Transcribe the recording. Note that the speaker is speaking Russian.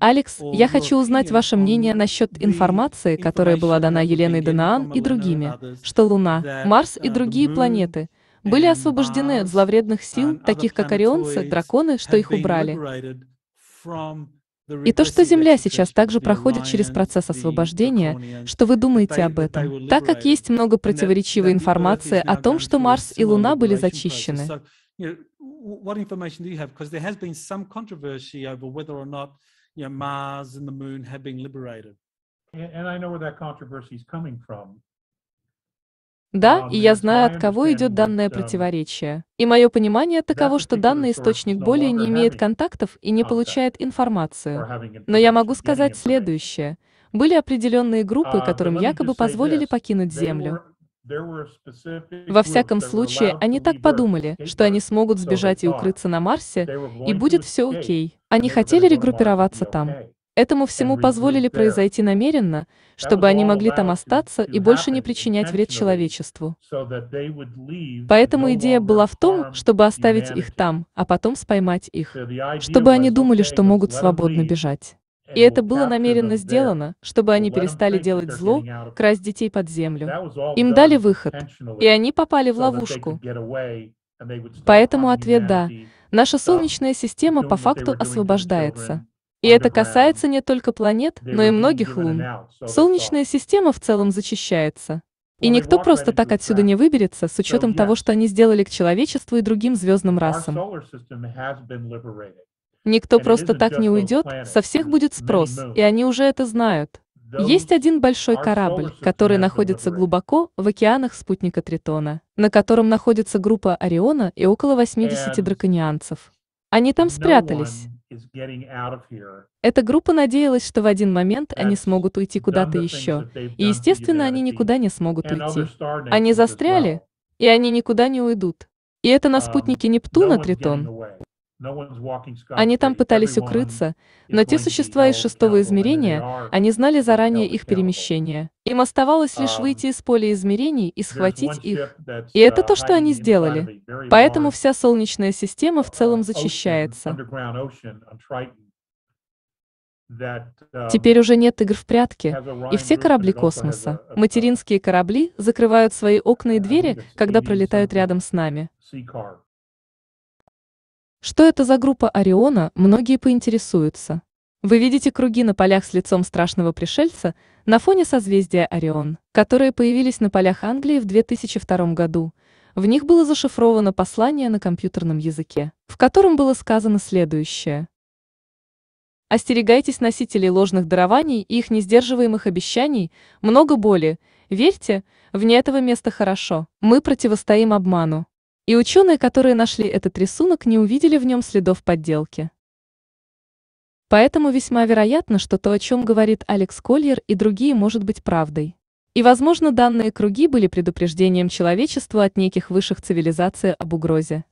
Алекс, я хочу узнать ваше мнение насчет информации, которая была дана Еленой Денаан и другими, что Луна, Марс и другие планеты были освобождены от зловредных сил, таких как орионцы, драконы, что их убрали. И то, что Земля сейчас также проходит через процесс освобождения, что вы думаете об этом, так как есть много противоречивой информации о том, что Марс и Луна были зачищены. Да, и я знаю, от кого идет данное противоречие. И мое понимание таково, что данный источник более не имеет контактов и не получает информацию. Но я могу сказать следующее. Были определенные группы, которым якобы позволили покинуть Землю. Во всяком случае, они так подумали, что они смогут сбежать и укрыться на Марсе, и будет все окей. Они хотели регруппироваться там. Этому всему позволили произойти намеренно, чтобы они могли там остаться и больше не причинять вред человечеству. Поэтому идея была в том, чтобы оставить их там, а потом споймать их, чтобы они думали, что могут свободно бежать. И это было намеренно сделано, чтобы они перестали делать зло, красть детей под землю. Им дали выход, и они попали в ловушку. Поэтому ответ «да». Наша Солнечная система по факту освобождается. И это касается не только планет, но и многих лун. Солнечная система в целом зачищается. И никто просто так отсюда не выберется с учетом того, что они сделали к человечеству и другим звездным расам. Никто просто так не уйдет, со всех будет спрос, и они уже это знают. Есть один большой корабль, который находится глубоко в океанах спутника Тритона, на котором находится группа Ориона и около 80 драконианцев. Они там спрятались. Эта группа надеялась, что в один момент они смогут уйти куда-то еще, и, естественно, они никуда не смогут уйти. Они застряли, и они никуда не уйдут. И это на спутнике Нептуна Тритон. Они там пытались укрыться, но те существа из шестого измерения, они знали заранее их перемещение. Им оставалось лишь выйти из поля измерений и схватить их. И это то, что они сделали. Поэтому вся Солнечная система в целом зачищается. Теперь уже нет игр в прятки, и все корабли космоса, материнские корабли, закрывают свои окна и двери, когда пролетают рядом с нами. Что это за группа Ориона, многие поинтересуются. Вы видите круги на полях с лицом страшного пришельца на фоне созвездия Орион, которые появились на полях Англии в 2002 году. В них было зашифровано послание на компьютерном языке, в котором было сказано следующее. «Остерегайтесь носителей ложных дарований и их несдерживаемых обещаний, много боли, верьте, вне этого места хорошо, мы противостоим обману». И ученые, которые нашли этот рисунок, не увидели в нем следов подделки. Поэтому весьма вероятно, что то, о чем говорит Алекс Кольер и другие, может быть правдой. И, возможно, данные круги были предупреждением человечеству от неких высших цивилизаций об угрозе.